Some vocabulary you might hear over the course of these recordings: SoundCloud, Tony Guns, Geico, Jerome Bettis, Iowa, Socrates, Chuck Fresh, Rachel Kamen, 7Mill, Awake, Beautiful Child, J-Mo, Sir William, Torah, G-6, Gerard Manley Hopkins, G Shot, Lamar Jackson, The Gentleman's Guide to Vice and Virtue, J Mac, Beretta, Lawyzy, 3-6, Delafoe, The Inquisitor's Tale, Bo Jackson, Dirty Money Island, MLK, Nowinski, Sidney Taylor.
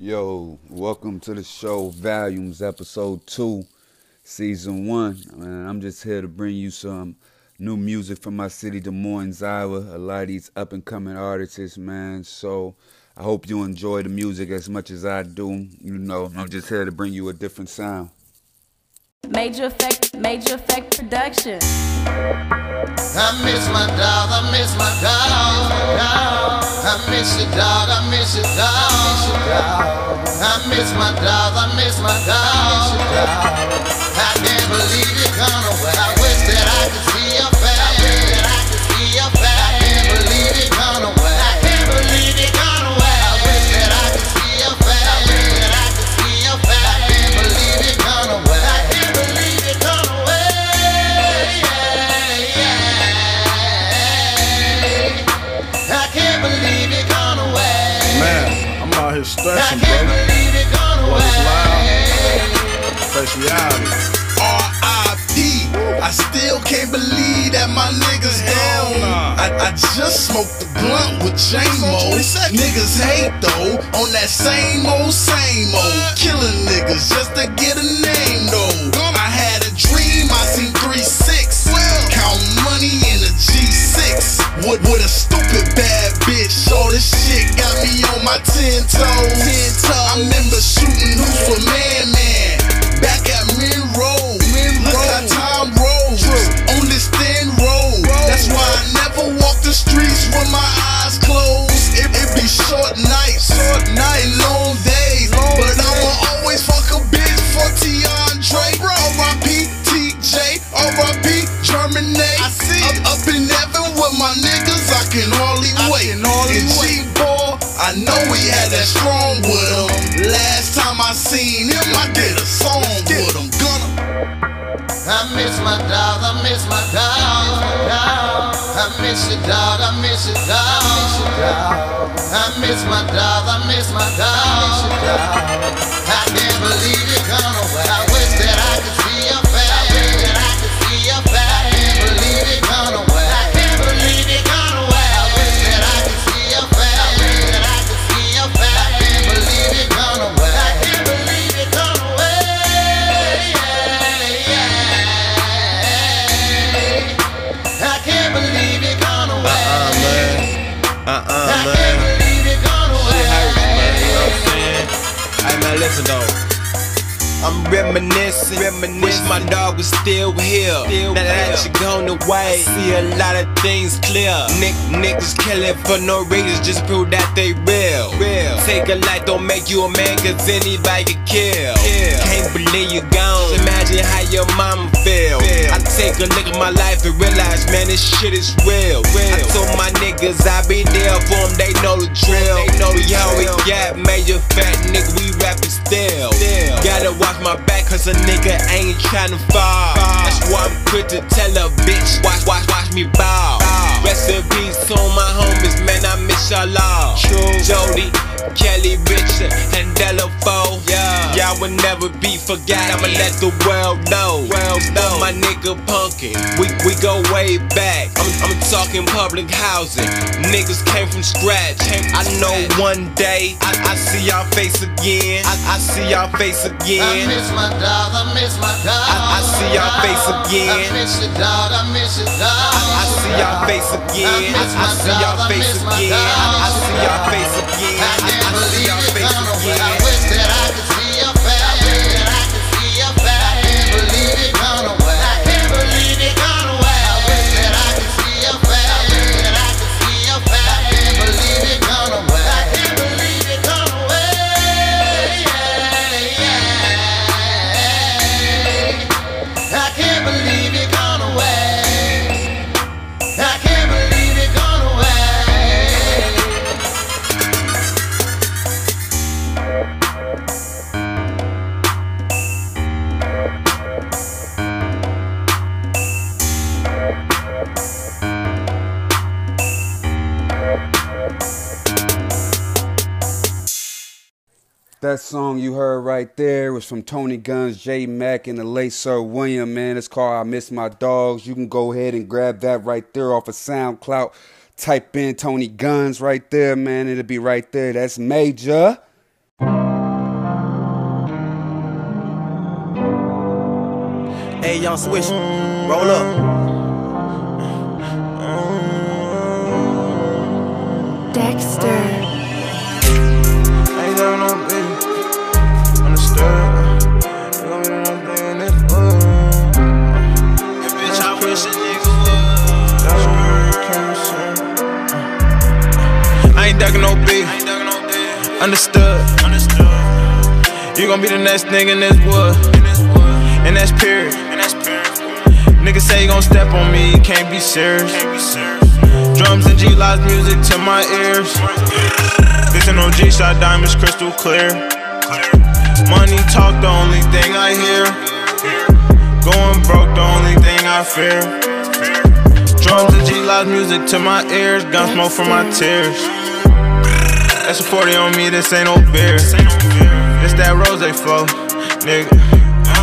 Yo, welcome to the show, Volumes, episode 2, season 1. Man, I'm just here to bring you some new music from my city, Des Moines, Iowa. A lot of these up-and-coming artists, man. So I hope you enjoy the music as much as I do. You know, I'm just here to bring you a different sound. Major Effect Production. I miss my dog, I miss my dog. I miss it, dog, I miss it, dog. I miss my dog, I miss my dog. I can't believe it gone away. I wish that I could see your face. I wish that I could see your face. I can't believe it gone away. I can't believe it gone away. I wish that I could see your face. I wish that I could see your face. I can't believe it gone away. I can't believe it gone away. Yeah. I can't believe it gone away. Man, I'm out here stressing, bro. I can't believe it gone away. Speciality. R.I.P. I still can't believe that my niggas down. I just smoked the blunt with J-Mo. Niggas hate though, on that same old, killing niggas just to get a name though. I had a dream, I seen 3-6, count money in a G-6. With a stupid bad bitch, all this shit got me on my 10 toes. I remember shooting hoops for man. Back at Min Road. Look how time rolls on this thin road. That's why I never walk the streets with my eyes closed. It be short nights and long days. But I'ma always fuck a bitch for Tiandre. R.I.P. TJ, R.I.P. Germinate. I see up in heaven with my niggas. I can hardly wait. And G-Ball, I know he had that strong with him. Last time I seen him, I did a song with him. I miss my dog, I miss my dog. I miss it, dog, I miss it, dog. I miss my dog, I miss my dog. I can't believe it gone away. I wish that I could see your face. I wish that I could see your face. I can't believe it gone away. I can't believe it gone away. I wish that I could see your face. I wish that I could see your face. I can't believe it gone away. I can't believe it gone away. I can't believe it gone away. I can't believe it gone away. Shit hurts, man, you know what I'm saying? Hey, man, listen though. I'm reminiscing, wish my dog was still here. Now that she gone away, see a lot of things clear. Niggas killing for no reason, just prove that they real. Take a life, don't make you a man, cause anybody can kill. Can't believe you gone, just imagine how your mama feel. I take a look at my life and realize, man, this shit is real. I told my niggas I be there for them, they know the drill. We always got Major Fat, nigga, we rapping still. Gotta watch my back cause a nigga ain't tryna fall. That's why I'm quick to tell a bitch, watch me bow. Recipes on my homies, man, I miss y'all all. Jody, Kelly, Richard, and Delafoe. Y'all will never be forgot, I'ma let the world know. My nigga Punkin, we go way back. I'm talking public housing, niggas came from scratch. I know one day, I see y'all face again. I see y'all face again. I miss my dog, I miss my dog. I see y'all face again. I miss your dog, I miss your dog. I see y'all face again. I see y'all face again. I see y'all face again. I can't believe y'all face again. I wish that I could see your face. I wish that I could see your face. I can't believe it gone away. I can't believe it gone away. I wish that I could see your face. I wish that I could see your face. I can't believe it gone away. I can't believe it gone away. I can't believe it gone away. I can't believe it gone away. That song you heard right there was from Tony Guns, J Mac, and the late Sir William, man. It's called I Miss My Dogs. You can go ahead and grab that right there off of SoundCloud. Type in Tony Guns right there, man. It'll be right there. That's Major. Hey, young Swish, roll up. Dexter. I ain't never no bitch on the stir. You gon' be the one thing in this hood. Bitch, I wish a nigga would. I ain't ducking no bitch. Understood. You gon' be the next thing in this wood. And that's period. Niggas say you gon' step on me, can't be serious. Drums and G Live music to my ears. Listen on G Shot, diamonds crystal clear. Money talk, the only thing I hear. Going broke, the only thing I fear. Drums and G Live music to my ears. Gun smoke for my tears. That's a 40 on me, this ain't no beer. It's that rose flow, nigga.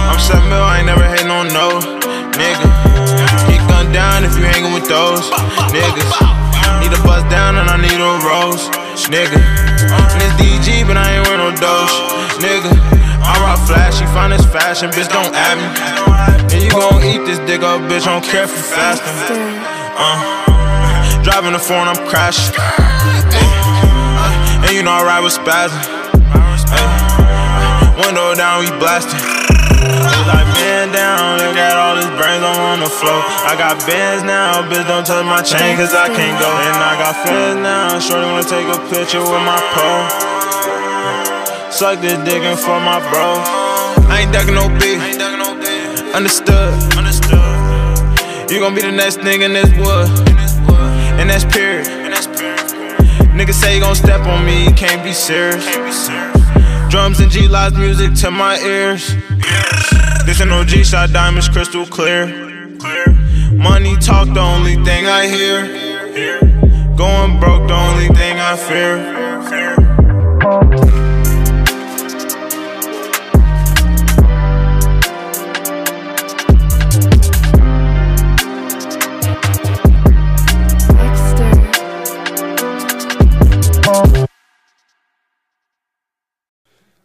I'm 7Mill, I ain't never hatin' on no nigga. Get gunned down if you hangin' with those niggas. Need a buzz down and I need a rose, nigga. And it's DG, but I ain't wear no doge, nigga. I rock flashy, find this fashion, bitch, don't add me. And you gon' eat this dick up, bitch, don't care if you fastin'. Driving the foreign, I'm crashin'. And you know I ride with spasm. Window down, we blasting. Like bend down, look at all this brains on the floor. I got bands now, bitch, don't touch my chain, cause I can't go. And I got friends now, shorty wanna take a picture with my pole. Suck this dick in for my bro. I ain't ducking no bitch. Understood. You gon' be the next nigga in this wood. And that's period. Niggas say you gon' step on me, can't be serious. Drums and G Live music to my ears. This ain't no G Shot, diamonds crystal clear. Money talk, the only thing I hear. Going broke, the only thing I fear.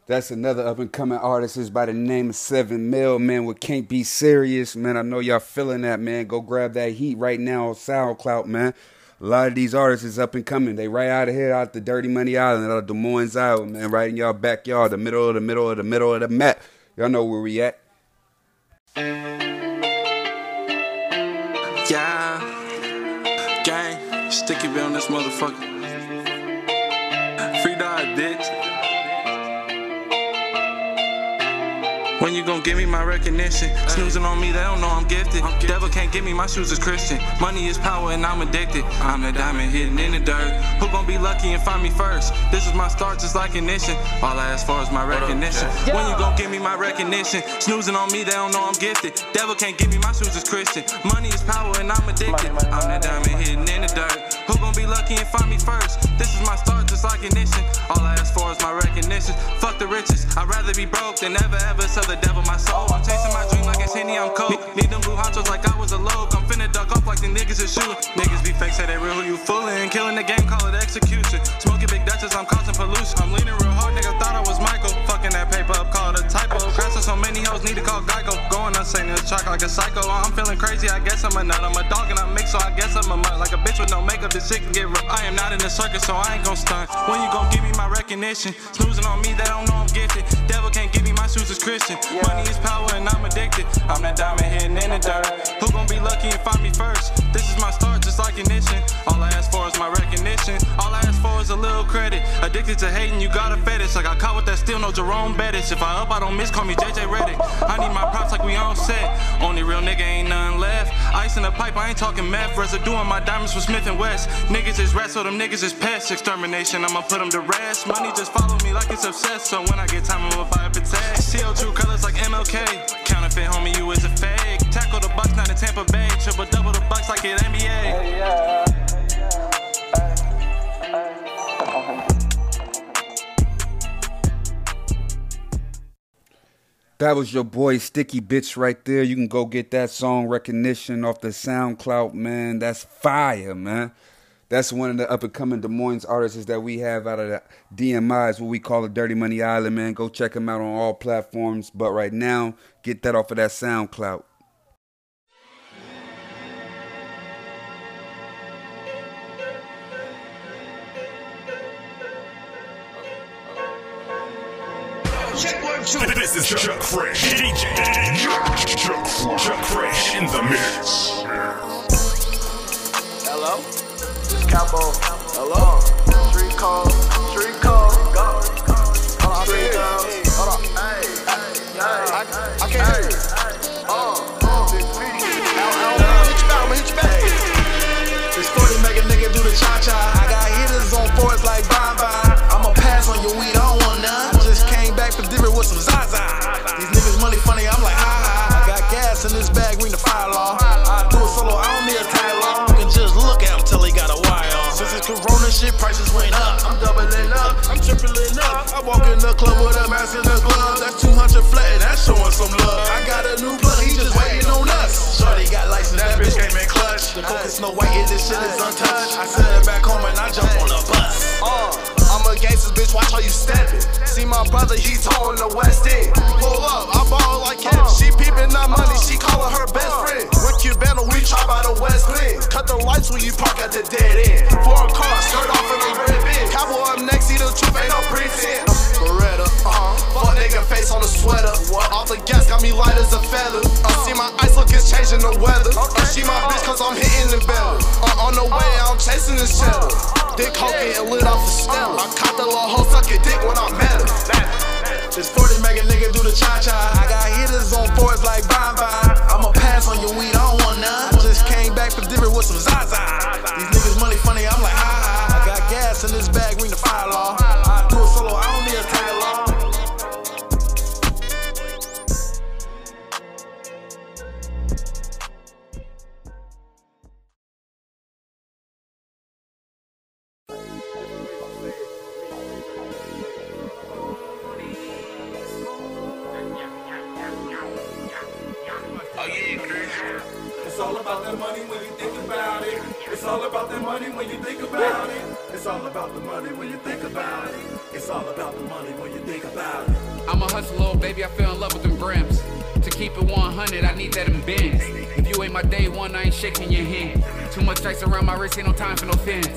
That's another up-and-coming artist. Is by the name of 7Mill, man. We can't be serious, man. I know y'all feeling that, man. Go grab that heat right now on SoundCloud, man. A lot of these artists is up-and-coming. They right out of here, out the Dirty Money Island, out of Des Moines, Iowa, man. Right in y'all backyard, the middle of the middle of the middle of the map. Y'all know where we at. Yeah. Gang. Sticky bit on this motherfucker. Free dog, bitch. When you gon' give me my recognition? Snoozing on me, they don't know I'm gifted. Devil can't give me, my shoes is Christian. Money is power and I'm addicted. I'm the diamond hidden in the dirt. Who gon' be lucky and find me first? This is my start just like ignition. All I ask for is my recognition. When you gon' give me my recognition? Snoozing on me, they don't know I'm gifted. Devil can't give me, my shoes is Christian. Money is power and I'm addicted. I'm the diamond hidden in the dirt. Who gon' be lucky and find me first? This is my start just like ignition. All I ask for is my recognition. Fuck the riches, I'd rather be broke than never ever sell the devil my soul. I'm chasing my dream like it's Henny, I'm cold. Need them blue honchos like I was a lobe. I'm finna duck off like the niggas is shooting. Niggas be fake, say they real, who you fooling? Killing the game, call it execution. Smoking big Dutchess, I'm causing pollution. I'm leaning real hard, nigga thought I was Michael. Fucking that paper up, call it a typo. Crashing so many hoes, need to call Geico. Going insane in the truck like a psycho. I'm feeling crazy, I guess I'm a nut. I'm a dog and I'm mixed, so I guess I'm a mutt. Like a bitch with no makeup, this shit can get rough. I am not in the circus, so I ain't gon' stunt. When you gon' give me my recognition? Snoozing on me, they don't know I'm gifted. Devil can't give me, my shoes is Christian. Money is power and I'm addicted. I'm that diamond hidden in the dirt. Who gon' be lucky and find me first? This is my start just like ignition. All I ask for is my recognition. All I ask for is a little credit. Addicted to hating, you got a fetish. I got caught with that still, no Jerome Bettis. If I up, I don't miss, call me JJ Reddick. I need my props like we on set. Only real nigga, ain't none left. Ice in the pipe, I ain't talking meth. Residue on my diamonds from Smith & West. Niggas is rats, so them niggas is pests. Extermination, I'ma put them to rest. Money just follow me like it's obsessed. So when I get time, I'ma buy up a tag. CO true colors like MLK. Counterfeit, homie, you is a fake. Tackle the Bucks, not in Tampa Bay. Triple double the Bucks like it NBA. Hey, yeah. That was your boy Sticky Bitch right there. You can go get that song Recognition off the SoundCloud, man. That's fire, man. That's one of the up-and-coming Des Moines artists that we have out of the DMI. It's what we call the Dirty Money Island, man. Go check him out on all platforms. But right now, get that off of that SoundCloud. Check 1, 2. This is Chuck Fresh. DJ Chuck Fresh in the mix. Hello? Capo. Hello? Street call. Street call. Go. Hold on. Street call. Hold on. Hey. I can't hear you. I'm gonna hit you back. This 40 make a nigga do the cha-cha. I got hitters on fours like bye-bye. I'ma pass on your weed. I don't want none. With some Zaza. These niggas money funny, I'm like, ha-ha. I got gas in this bag, we in the fire law. I do it solo, I don't need a tie law. You can just look at him till he got a wire on. Since it's Corona shit, prices went up. I'm doubling up, I'm tripling up. I walk in the club with a mask and a glove. That's 200 flat and that's showing some love. I got a new plug, he just waiting on us. Shorty got license, that bitch came in clutch. The coke is no white and this shit is untouched. I send it back home and I jump on the bus. I'm a gangster, bitch, watch how you steppin'. See my brother, he's on the West End. Pull up, I ball like him. She peepin' that money, she callin' her best friend. Wicked battle, we chop out of West Lynn. Cut the lights when you park at the dead end. Foreign car, skirt off in the red bin. Cowboy up next, see the truth, ain't no pretend. Beretta, fuck nigga face on the sweater. All the gas got me light as a feather. See my ice look is changing the weather. She my bitch cause I'm hitting the bell. On the way, I'm chasing the shadow. Dick Hulk and lit off the Stella. I caught the little hoe sucking dick when I met her. This 40 make a nigga do the cha-cha. I got hitters on fours like bye-bye. I'ma pass on your weed, I don't want none. Just came back from different with some Zaza. These niggas money funny, I'm like, ha-ha. I got gas in this bag, ring the fire law. I do it solo, I don't need a tag law. Shaking your hand. Too much ice around my wrist, ain't no time for no fans.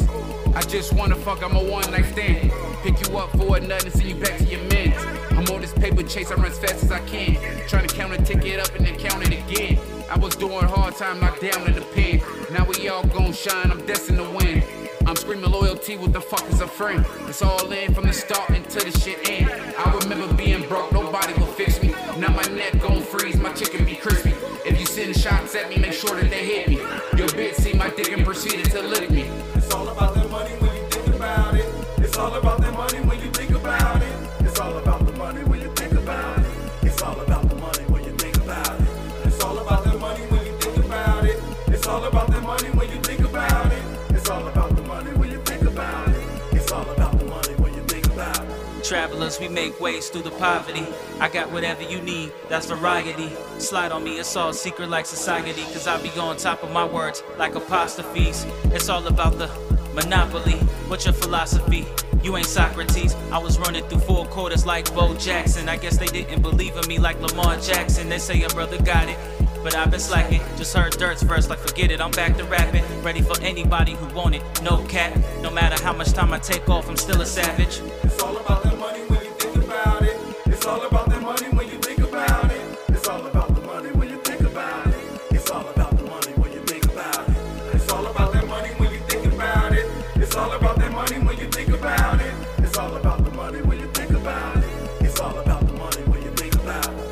I just wanna fuck, I'm a one night stand. Pick you up for a nut and send you back to your mans. I'm on this paper chase, I run as fast as I can. Tryna count a ticket up and then count it again. I was doing hard time, knocked down in the pen. Now we all gon' shine, I'm destined to win. I'm screaming loyalty, what the fuck is a friend? It's all in from the start until the shit end. I remember being broke, nobody will fix me. Now my neck gon' freeze, my chicken be crispy. If you send shots at me, make sure that they hit me. Your bitch see my dick and proceeded to lick me. It's all about that money when you think about it. It's all about that money when you think about it. It's all about the money when you think about it. It's all about the money when you think about it. It's all about that money when you think about it. It's all about that money when you think about it. It's all about the money when you think about it. It's all about the money when you think about it. Travelers, we make ways through the poverty. I got whatever you need, that's variety. Slide on me, it's all secret like society. Cause I be on top of my words like apostrophes. It's all about the monopoly. What's your philosophy? You ain't Socrates. I was running through four quarters like Bo Jackson. I guess they didn't believe in me like Lamar Jackson. They say your brother got it, but I've been slacking. Just heard Dirt's verse like forget it, I'm back to rapping. Ready for anybody who want it, no cap. No matter how much time I take off, I'm still a savage. It's all about that money when you think about it. It's all about that money when you think about it. It's all about the money when you think about it. It's all about the money when you think about it. It's all about that money when you think about it. It's all about that money when you think about it. It's all about the money when you think about it. It's all about the money when you think about it.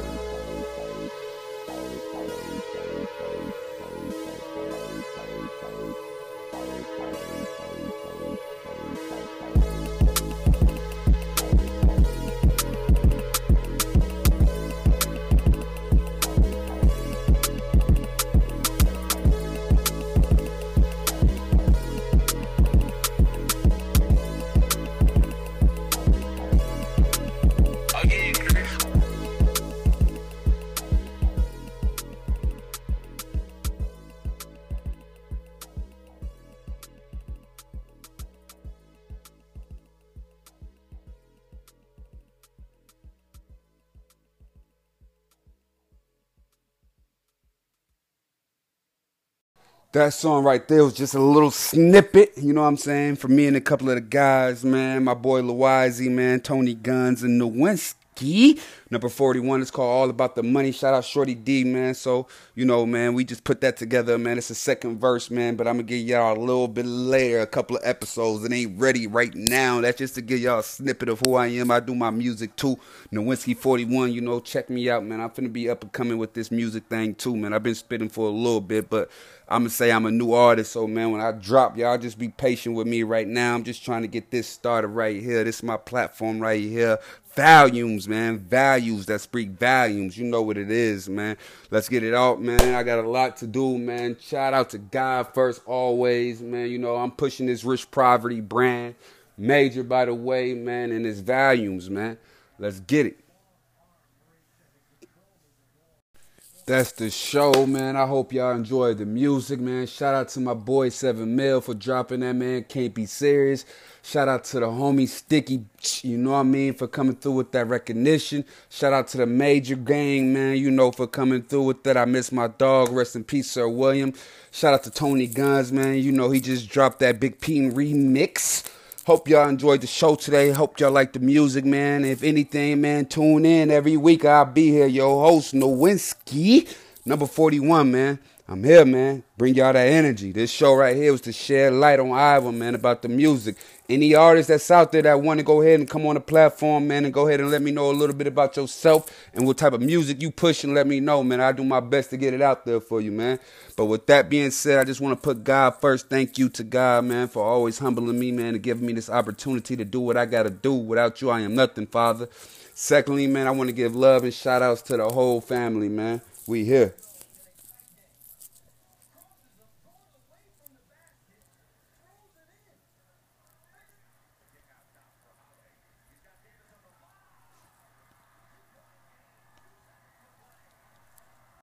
That song right there was just a little snippet, you know what I'm saying, for me and a couple of the guys, man. My boy Lawyzy, man, Tony Guns, and Nowinski. Whiskey. Number 41 is called All About the Money. Shout out Shorty D, man. So, you know, man, we just put that together, man. It's the second verse, man, but I'm going to give y'all a little bit later, a couple of episodes. It ain't ready right now. That's just to give y'all a snippet of who I am. I do my music, too. Nowinski 41, you know, check me out, man. I'm finna be up and coming with this music thing, too, man. I've been spitting for a little bit, but I'm going to say I'm a new artist. So, man, when I drop, y'all just be patient with me right now. I'm just trying to get this started right here. This is my platform right here. Volumes, man. Values that speak volumes. You know what it is, man. Let's get it out, man. I got a lot to do, man. Shout out to God first, always, man. You know, I'm pushing this Rich Poverty brand. Major, by the way, man. And it's Volumes, man. Let's get it. That's the show, man. I hope y'all enjoyed the music, man. Shout out to my boy 7Mill for dropping that, man. Can't Be Serious. Shout out to the homie Sticky, you know what I mean, for coming through with that recognition. Shout out to the Major gang, man, you know, for coming through with that. I miss my dog. Rest in peace, Sir William. Shout out to Tony Guns, man. You know, he just dropped that Big Peen remix. Hope y'all enjoyed the show today. Hope y'all like the music, man. If anything, man, tune in every week. I'll be here. Your host, Nowinski, number 41, man. I'm here, man. Bring y'all that energy. This show right here was to shed light on Iowa, man, about the music. Any artist that's out there that want to go ahead and come on the platform, man, and go ahead and let me know a little bit about yourself and what type of music you pushing, let me know, man. I do my best to get it out there for you, man. But with that being said, I just want to put God first. Thank you to God, man, for always humbling me, man, and giving me this opportunity to do what I got to do. Without you, I am nothing, Father. Secondly, man, I want to give love and shout outs to the whole family, man. We here.